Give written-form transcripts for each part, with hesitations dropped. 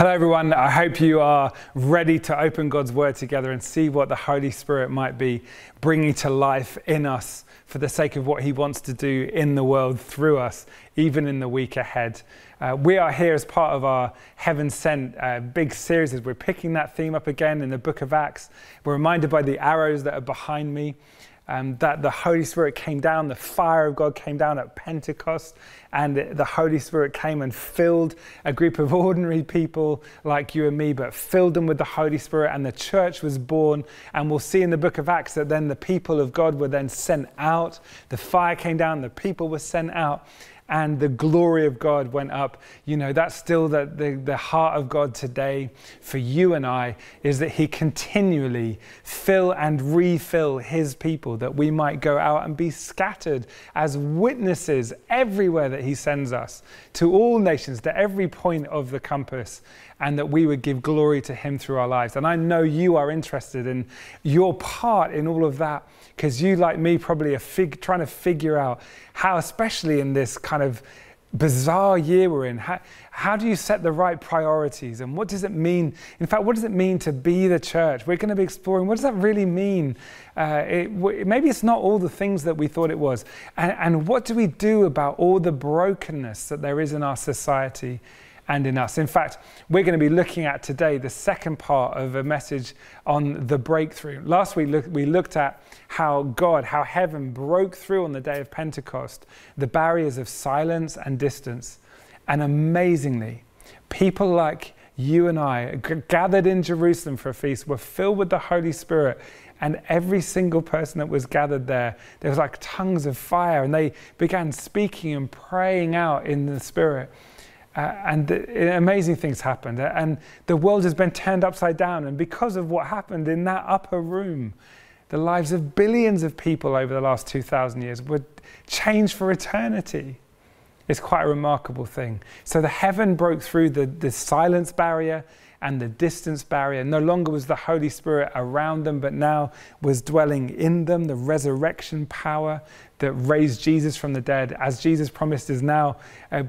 Hello everyone, I hope you are ready to open God's Word together and see what the Holy Spirit might be bringing to life in us for the sake of what He wants to do in the world through us, even in the week ahead. We are here as part of our Heaven Sent big series. We're picking that theme up again in the book of Acts. We're reminded by the arrows that are behind me that the Holy Spirit came down, the fire of God came down at Pentecost, and the Holy Spirit came and filled a group of ordinary people like you and me, but filled them with the Holy Spirit, and the church was born. And we'll see in the book of Acts that then the people of God were then sent out. The fire came down, the people were sent out, and the glory of God went up. You know, that's still the heart of God today for you and I, is that He continually fill and refill His people, that we might go out and be scattered as witnesses everywhere that He sends us, to all nations, to every point of the compass, and that we would give glory to Him through our lives. And I know you are interested in your part in all of that, because you, like me, probably are trying to figure out how, especially in this kind of bizarre year we're in, how do you set the right priorities, and what does it mean? In fact, what does it mean to be the church? We're going to be exploring what does that really mean. Maybe it's not all the things that we thought it was, and what do we do about all the brokenness that there is in our society and in us. In fact, we're going to be looking at today the second part of a message on the breakthrough. Last week we looked at how heaven broke through on the day of Pentecost, the barriers of silence and distance. And amazingly, people like you and I gathered in Jerusalem for a feast were filled with the Holy Spirit. And every single person that was gathered there was like tongues of fire, and they began speaking and praying out in the Spirit. And amazing things happened, and the world has been turned upside down, and because of what happened in that upper room, the lives of billions of people over the last 2,000 years were changed for eternity. It's quite a remarkable thing. So the heaven broke through the silence barrier and the distance barrier. No longer was the Holy Spirit around them, but now was dwelling in them. The resurrection power that raised Jesus from the dead, as Jesus promised, is now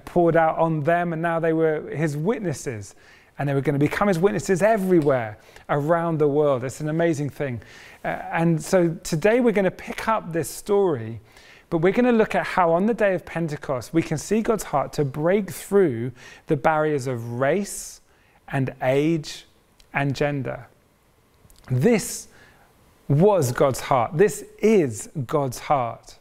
poured out on them, and now they were His witnesses, and they were going to become His witnesses everywhere around the world. It's an amazing thing. And so today we're going to pick up this story, but we're going to look at how on the day of Pentecost we can see God's heart to break through the barriers of race and age and gender. This was God's heart. This is God's heart,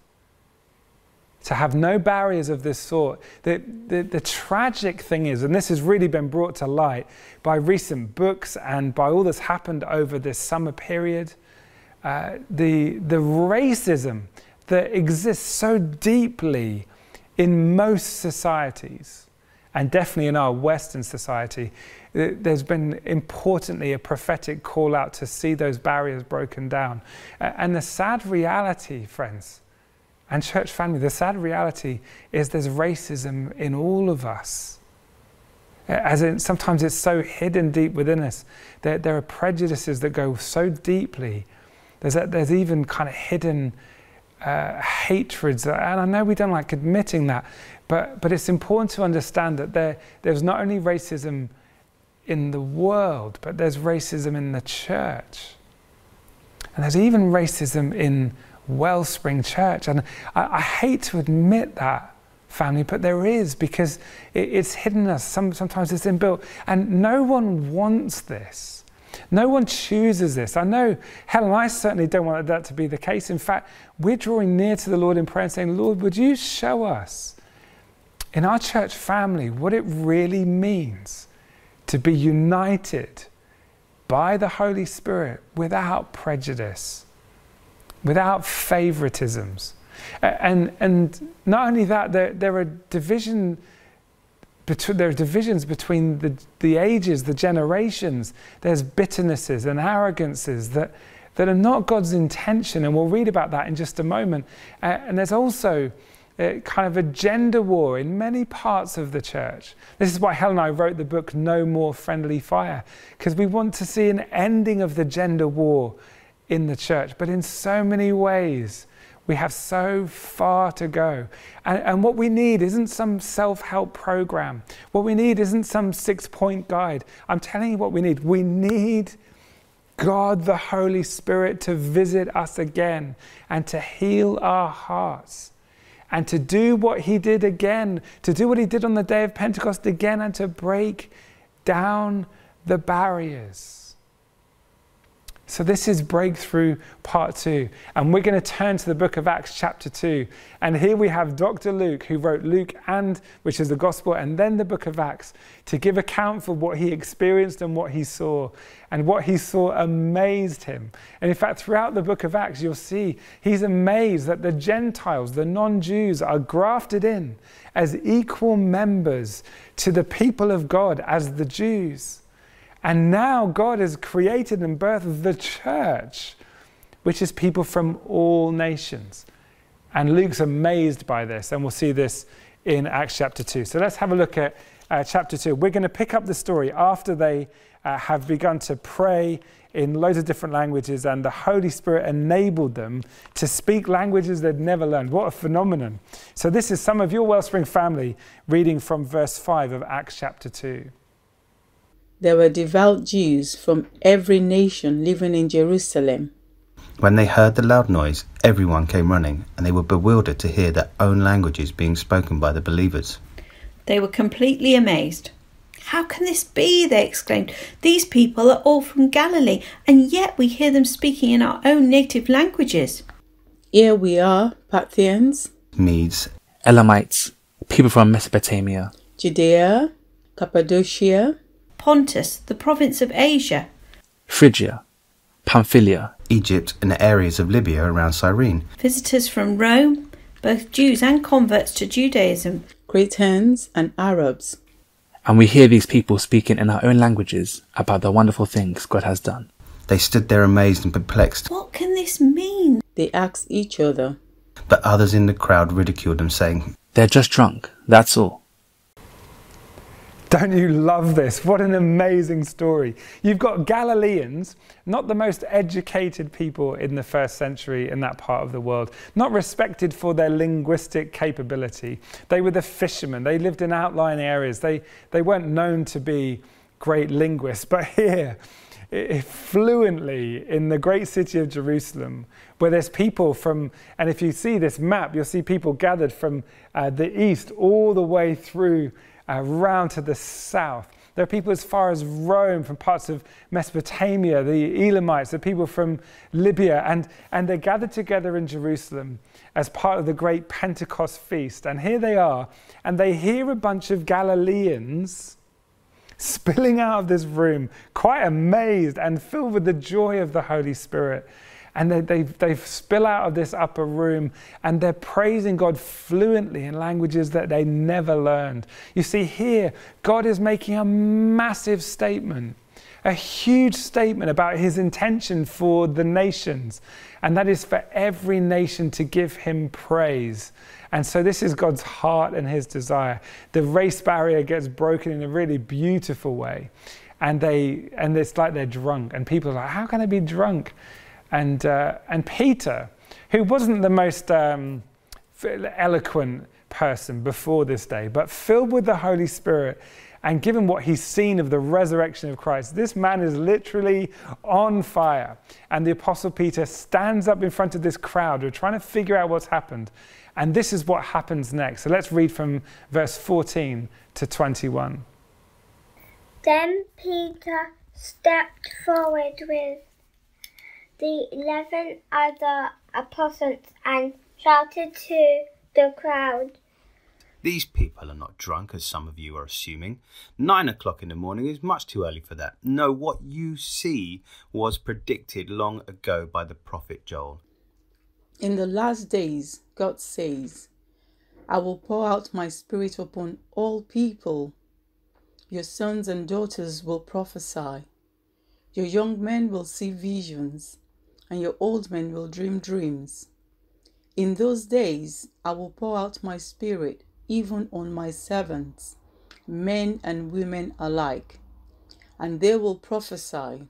to have no barriers of this sort. The tragic thing is, and this has really been brought to light by recent books and by all that's happened over this summer period, the racism that exists so deeply in most societies, and definitely in our Western society, there's been, importantly, a prophetic call out to see those barriers broken down. And the sad reality, friends, and church family, the sad reality is there's racism in all of us. As in, sometimes it's so hidden deep within us that there are prejudices that go so deeply. There's even kind of hidden hatreds, and I know we don't like admitting that, but it's important to understand that there's not only racism in the world, but there's racism in the church, and there's even racism in Wellspring Church. And I hate to admit that, family, but there is, because it's hidden us. Sometimes it's inbuilt, and no one wants this. No one chooses this. I know, Helen, I certainly don't want that to be the case. In fact, we're drawing near to the Lord in prayer and saying, Lord, would you show us in our church family what it really means to be united by the Holy Spirit without prejudice, without favoritisms. And not only that, there are divisions between the ages, the generations. There's bitternesses and arrogances that are not God's intention, and we'll read about that in just a moment. And there's also kind of a gender war in many parts of the church. This is why Helen and I wrote the book No More Friendly Fire, because we want to see an ending of the gender war in the church. But in so many ways, We have so far to go. And what we need isn't some self-help program. What we need isn't some six-point guide. I'm telling you what we need. We need God, the Holy Spirit, to visit us again and to heal our hearts and to do what he did again, to do what he did on the day of Pentecost again and to break down the barriers. So this is Breakthrough Part 2, and we're going to turn to the book of Acts chapter 2. And here we have Dr. Luke, who wrote Luke, and which is the gospel, and then the book of Acts, to give account for what he experienced and what he saw. And what he saw amazed him. And in fact, throughout the book of Acts, you'll see he's amazed that the Gentiles, the non-Jews, are grafted in as equal members to the people of God as the Jews. And now God has created and birthed the church, which is people from all nations. And Luke's amazed by this, and we'll see this in Acts chapter 2. So let's have a look at chapter 2. We're going to pick up the story after they have begun to pray in loads of different languages, and the Holy Spirit enabled them to speak languages they'd never learned. What a phenomenon. So this is some of your Wellspring family reading from verse 5 of Acts chapter 2. There were devout Jews from every nation living in Jerusalem. When they heard the loud noise, everyone came running, and they were bewildered to hear their own languages being spoken by the believers. They were completely amazed. "How can this be?" they exclaimed. "These people are all from Galilee, and yet we hear them speaking in our own native languages. Here we are, Parthians, Medes, Elamites, people from Mesopotamia, Judea, Cappadocia, Pontus, the province of Asia, Phrygia, Pamphylia, Egypt, and the areas of Libya around Cyrene, visitors from Rome, both Jews and converts to Judaism, Cretans and Arabs. And we hear these people speaking in our own languages about the wonderful things God has done." They stood there amazed and perplexed. "What can this mean?" they asked each other. But others in the crowd ridiculed them, saying, "They're just drunk, that's all." Don't you love this? What an amazing story. You've got Galileans, not the most educated people in the first century in that part of the world, not respected for their linguistic capability. They were the fishermen. They lived in outlying areas. They weren't known to be great linguists. But here, fluently in the great city of Jerusalem, where there's people from, and if you see this map, you'll see people gathered from the east all the way through round to the south. There are people as far as Rome, from parts of Mesopotamia, the Elamites, the people from Libya, and they're gathered together in Jerusalem as part of the great Pentecost feast. And here they are, and they hear a bunch of Galileans spilling out of this room, quite amazed and filled with the joy of the Holy Spirit. And they spill out of this upper room, and they're praising God fluently in languages that they never learned. You see, here, God is making a massive statement, a huge statement about his intention for the nations. And that is for every nation to give him praise. And so this is God's heart and his desire. The race barrier gets broken in a really beautiful way. And it's like they're drunk. And people are like, "How can I be drunk?" And Peter, who wasn't the most eloquent person before this day, but filled with the Holy Spirit and given what he's seen of the resurrection of Christ, this man is literally on fire. And the Apostle Peter stands up in front of this crowd who are trying to figure out what's happened. And this is what happens next. So let's read from verse 14 to 21. Then Peter stepped forward with the 11 other apostles and shouted to the crowd, "These people are not drunk, as some of you are assuming. 9 o'clock in the morning is much too early for that. No, what you see was predicted long ago by the prophet Joel. In the last days, God says, I will pour out my spirit upon all people. Your sons and daughters will prophesy. Your young men will see visions, and your old men will dream dreams. In those days, I will pour out my spirit even on my servants, men and women alike, and they will prophesy.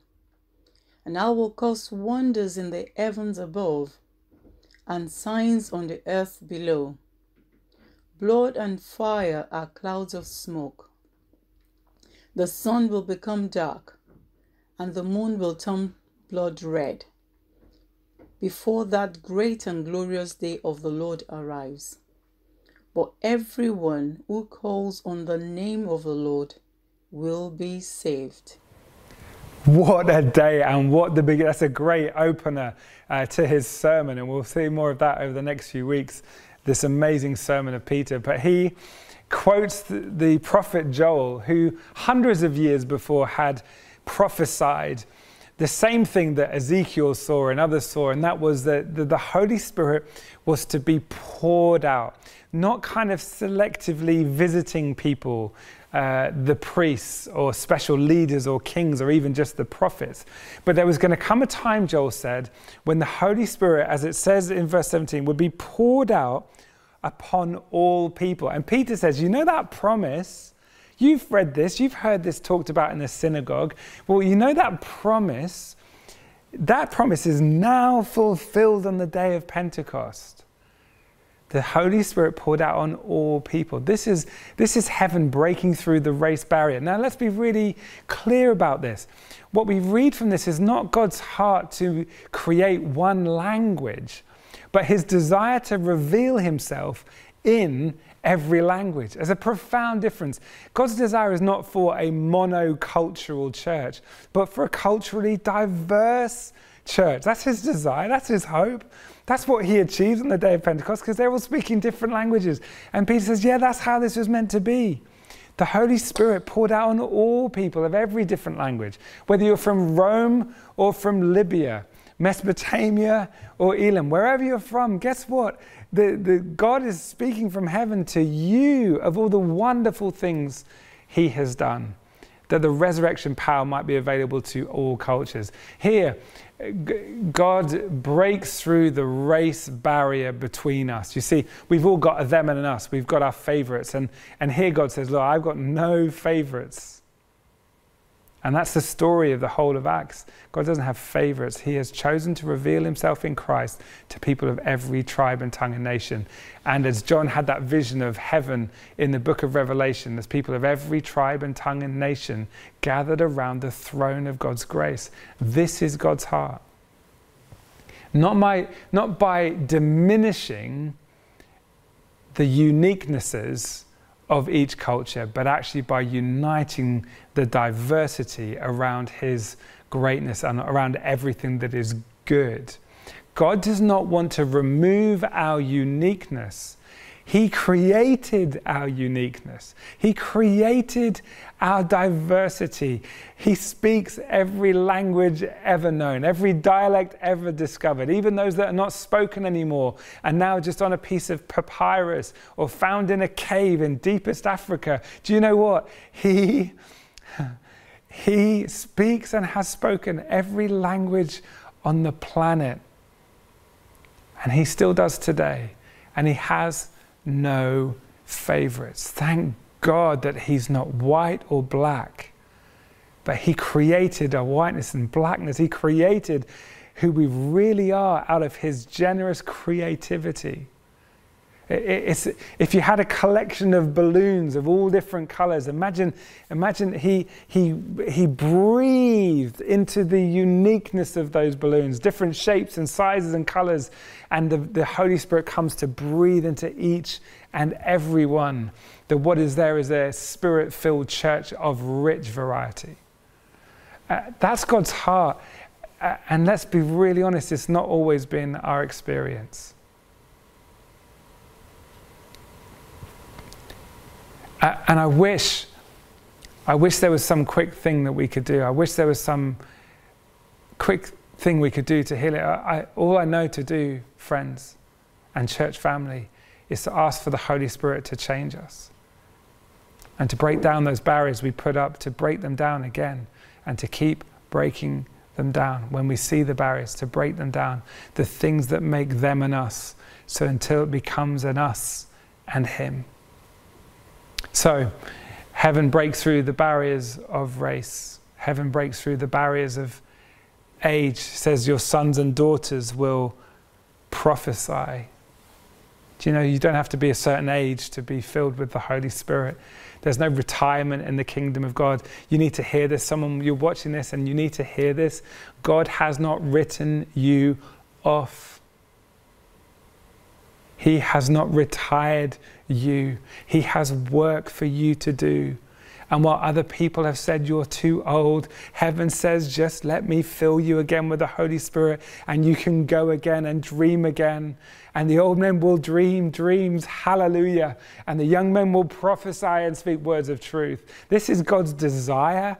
And I will cause wonders in the heavens above and signs on the earth below. Blood and fire are clouds of smoke. The sun will become dark, and the moon will turn blood red, before that great and glorious day of the Lord arrives. But everyone who calls on the name of the Lord will be saved. What a day, and what the beginning. That's a great opener to his sermon, and we'll see more of that over the next few weeks, this amazing sermon of Peter. But he quotes the prophet Joel, who hundreds of years before had prophesied the same thing that Ezekiel saw and others saw, and that was that the Holy Spirit was to be poured out, not kind of selectively visiting people, the priests or special leaders or kings or even just the prophets. But there was going to come a time, Joel said, when the Holy Spirit, as it says in verse 17, would be poured out upon all people. And Peter says, you know that promise? You've read this, you've heard this talked about in the synagogue. Well, you know that promise is now fulfilled on the day of Pentecost. The Holy Spirit poured out on all people. This is heaven breaking through the race barrier. Now let's be really clear about this. What we read from this is not God's heart to create one language, but his desire to reveal himself in every language. There's a profound difference. God's desire is not for a monocultural church, but for a culturally diverse church. That's his desire, that's his hope. That's what he achieves on the day of Pentecost, because they're all speaking different languages. And Peter says, yeah, that's how this was meant to be. The Holy Spirit poured out on all people of every different language, whether you're from Rome or from Libya, Mesopotamia or Elam, wherever you're from, guess what? The God is speaking from heaven to you of all the wonderful things he has done, that the resurrection power might be available to all cultures. Here, God breaks through the race barrier between us. You see, we've all got a them and an us. We've got our favorites. And here God says, look, I've got no favorites. And that's the story of the whole of Acts. God doesn't have favorites. He has chosen to reveal himself in Christ to people of every tribe and tongue and nation. And as John had that vision of heaven in the book of Revelation, there's people of every tribe and tongue and nation gathered around the throne of God's grace. This is God's heart. Not by diminishing the uniquenesses of each culture, but actually by uniting the diversity around his greatness and around everything that is good. God does not want to remove our uniqueness. He created our uniqueness. He created our diversity. He speaks every language ever known, every dialect ever discovered, even those that are not spoken anymore and now just on a piece of papyrus or found in a cave in deepest Africa. Do you know what? He speaks and has spoken every language on the planet. And he still does today. And he has no favorites. Thank God that he's not white or black, but he created our whiteness and blackness. He created who we really are out of his generous creativity. It's, if you had a collection of balloons of all different colors, imagine he breathed into the uniqueness of those balloons, different shapes and sizes and colors, and the Holy Spirit comes to breathe into each and every one. That what is a spirit-filled church of rich variety. That's God's heart, and let's be really honest, it's not always been our experience. And I wish there was some quick thing that we could do. I wish there was some quick thing we could do to heal it. All I know to do, friends and church family, is to ask for the Holy Spirit to change us and to break down those barriers we put up, to break them down again and to keep breaking them down. When we see the barriers, to break them down, the things that make them and us, so until it becomes an us and him. So, heaven breaks through the barriers of race. Heaven breaks through the barriers of age. It says your sons and daughters will prophesy. Do you know, you don't have to be a certain age to be filled with the Holy Spirit. There's no retirement in the kingdom of God. You need to hear this. Someone, you're watching this and you need to hear this. God has not written you off. He has not retired you. He has work for you to do. And while other people have said you're too old, heaven says, just let me fill you again with the Holy Spirit and you can go again and dream again. And the old men will dream dreams, hallelujah. And the young men will prophesy and speak words of truth. This is God's desire.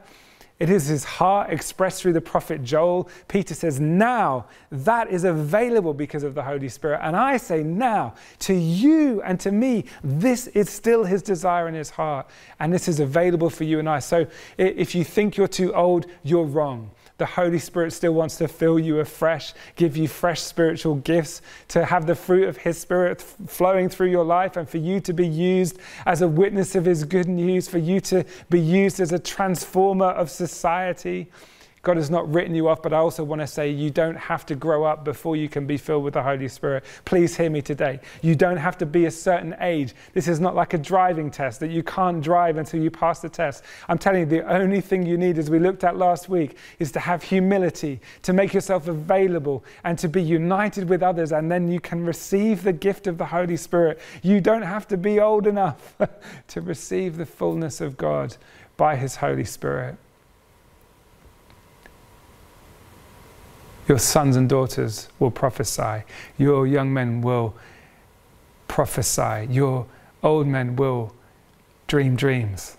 It is his heart expressed through the prophet Joel. Peter says, now that is available because of the Holy Spirit. And I say now to you and to me, this is still his desire in his heart. And this is available for you and I. So if you think you're too old, you're wrong. The Holy Spirit still wants to fill you afresh, give you fresh spiritual gifts, to have the fruit of his Spirit flowing through your life and for you to be used as a witness of his good news, for you to be used as a transformer of society. God has not written you off, but I also want to say you don't have to grow up before you can be filled with the Holy Spirit. Please hear me today. You don't have to be a certain age. This is not like a driving test that you can't drive until you pass the test. I'm telling you, the only thing you need, as we looked at last week, is to have humility, to make yourself available and to be united with others, and then you can receive the gift of the Holy Spirit. You don't have to be old enough to receive the fullness of God by his Holy Spirit. Your sons and daughters will prophesy. Your young men will prophesy. Your old men will dream dreams.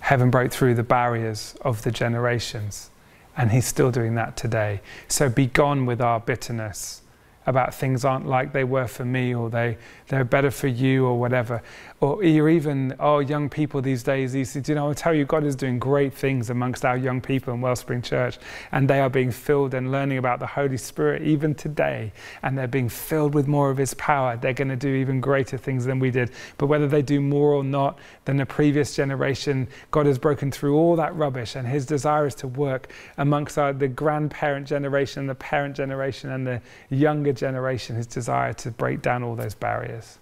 Heaven broke through the barriers of the generations, and he's still doing that today. So be gone with our bitterness about things aren't like they were for me, or they're better for you, or whatever. Or you're even, oh, young people these days, you know, I'll tell you, God is doing great things amongst our young people in Wellspring Church, and they are being filled and learning about the Holy Spirit even today, and they're being filled with more of his power. They're going to do even greater things than we did. But whether they do more or not than the previous generation, God has broken through all that rubbish, and his desire is to work amongst the grandparent generation, the parent generation, and the younger generation, his desire to break down all those barriers.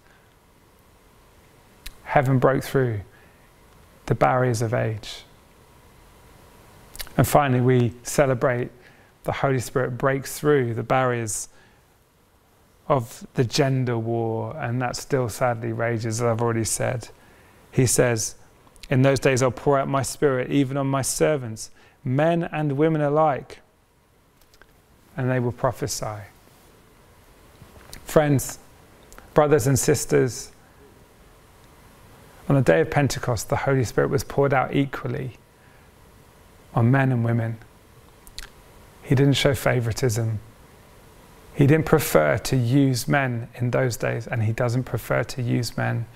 Heaven broke through the barriers of age. And finally, we celebrate the Holy Spirit breaks through the barriers of the gender war, and that still sadly rages, as I've already said. He says, in those days I'll pour out my Spirit even on my servants, men and women alike, and they will prophesy. Friends, brothers and sisters, on the day of Pentecost, the Holy Spirit was poured out equally on men and women. He didn't show favoritism. He didn't prefer to use men in those days, and he doesn't prefer to use men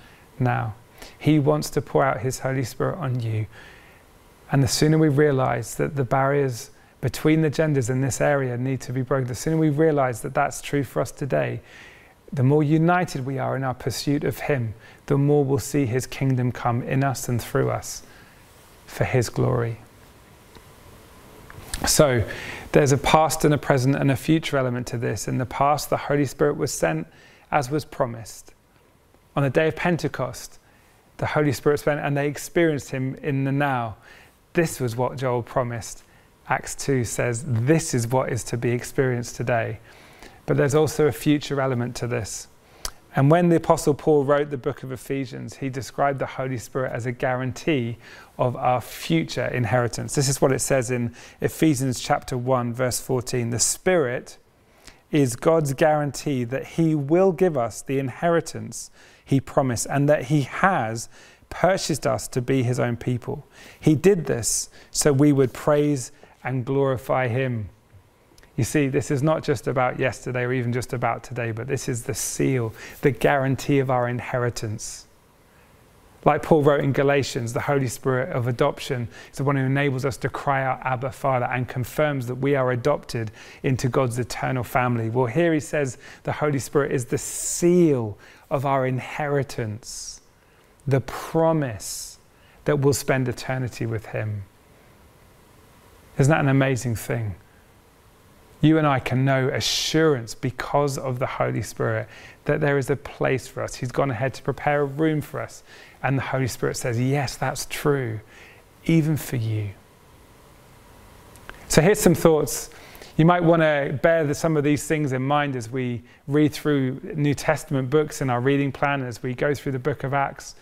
now. He wants to pour out his Holy Spirit on you. And the sooner we realize that the barriers between the genders in this area need to be broken, the sooner we realize that that's true for us today, the more united we are in our pursuit of him, the more we'll see his kingdom come in us and through us for his glory. So there's a past and a present and a future element to this. In the past, the Holy Spirit was sent as was promised. On the day of Pentecost, the Holy Spirit was sent and they experienced him in the now. This was what Joel promised. Acts 2 says this is what is to be experienced today. But there's also a future element to this. And when the Apostle Paul wrote the book of Ephesians, he described the Holy Spirit as a guarantee of our future inheritance. This is what it says in Ephesians chapter 1, verse 14. The Spirit is God's guarantee that he will give us the inheritance he promised, and that he has purchased us to be his own people. He did this so we would praise and glorify him. You see, this is not just about yesterday or even just about today, but this is the seal, the guarantee of our inheritance. Like Paul wrote in Galatians, the Holy Spirit of adoption is the one who enables us to cry out, Abba, Father, and confirms that we are adopted into God's eternal family. Well, here he says the Holy Spirit is the seal of our inheritance, the promise that we'll spend eternity with him. Isn't that an amazing thing? You and I can know assurance because of the Holy Spirit that there is a place for us. He's gone ahead to prepare a room for us. And the Holy Spirit says, yes, that's true, even for you. So here's some thoughts. You might want to bear some of these things in mind as we read through New Testament books in our reading plan, as we go through the book of Acts.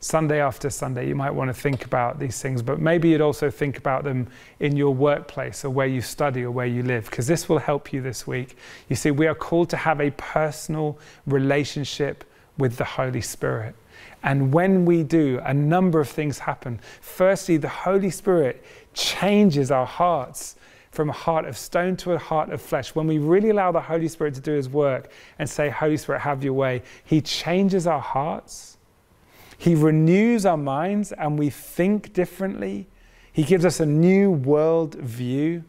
Sunday after Sunday, you might want to think about these things, but maybe you'd also think about them in your workplace or where you study or where you live, because this will help you this week. You see, we are called to have a personal relationship with the Holy Spirit. And when we do, a number of things happen. Firstly, the Holy Spirit changes our hearts from a heart of stone to a heart of flesh. When we really allow the Holy Spirit to do his work and say, Holy Spirit, have your way, he changes our hearts. He renews our minds and we think differently. He gives us a new world view.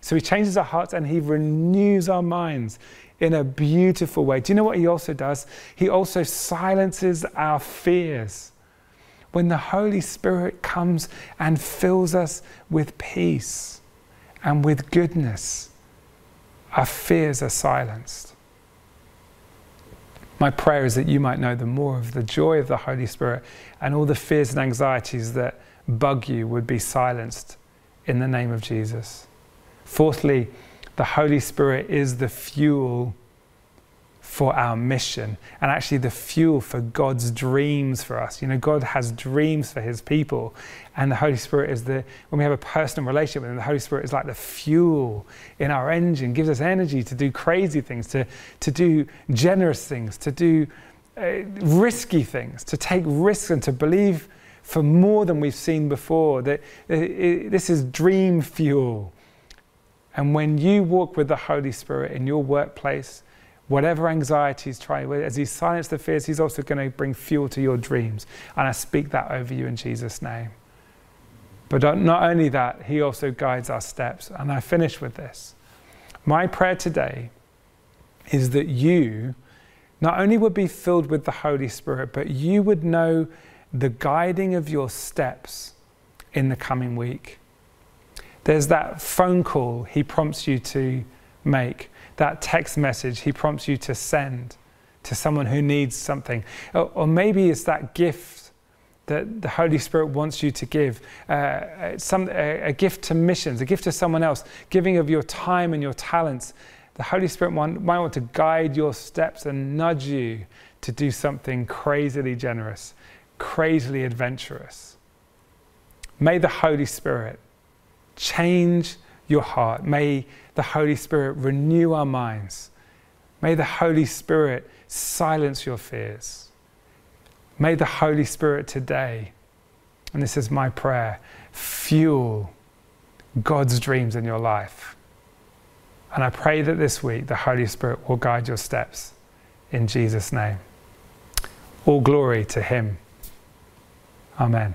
So he changes our hearts and he renews our minds in a beautiful way. Do you know what he also does? He also silences our fears. When the Holy Spirit comes and fills us with peace and with goodness, our fears are silenced. My prayer is that you might know the more of the joy of the Holy Spirit, and all the fears and anxieties that bug you would be silenced in the name of Jesus. Fourthly, the Holy Spirit is the fuel for our mission, and actually the fuel for God's dreams for us. You know, God has dreams for his people, and the Holy Spirit is when we have a personal relationship with him, the Holy Spirit is like the fuel in our engine, gives us energy to do crazy things, to do generous things, to do risky things, to take risks and to believe for more than we've seen before. That this is dream fuel. And when you walk with the Holy Spirit in your workplace, whatever anxieties try, as he silences the fears, he's also going to bring fuel to your dreams. And I speak that over you in Jesus' name. But not only that, he also guides our steps. And I finish with this. My prayer today is that you not only would be filled with the Holy Spirit, but you would know the guiding of your steps in the coming week. There's that phone call he prompts you to make, that text message he prompts you to send to someone who needs something. Or maybe it's that gift that the Holy Spirit wants you to give, a gift to missions, a gift to someone else, giving of your time and your talents. The Holy Spirit might want to guide your steps and nudge you to do something crazily generous, crazily adventurous. May the Holy Spirit change your heart. May the Holy Spirit renew our minds. May the Holy Spirit silence your fears. May the Holy Spirit today, and this is my prayer, fuel God's dreams in your life. And I pray that this week the Holy Spirit will guide your steps in Jesus' name. All glory to him. Amen.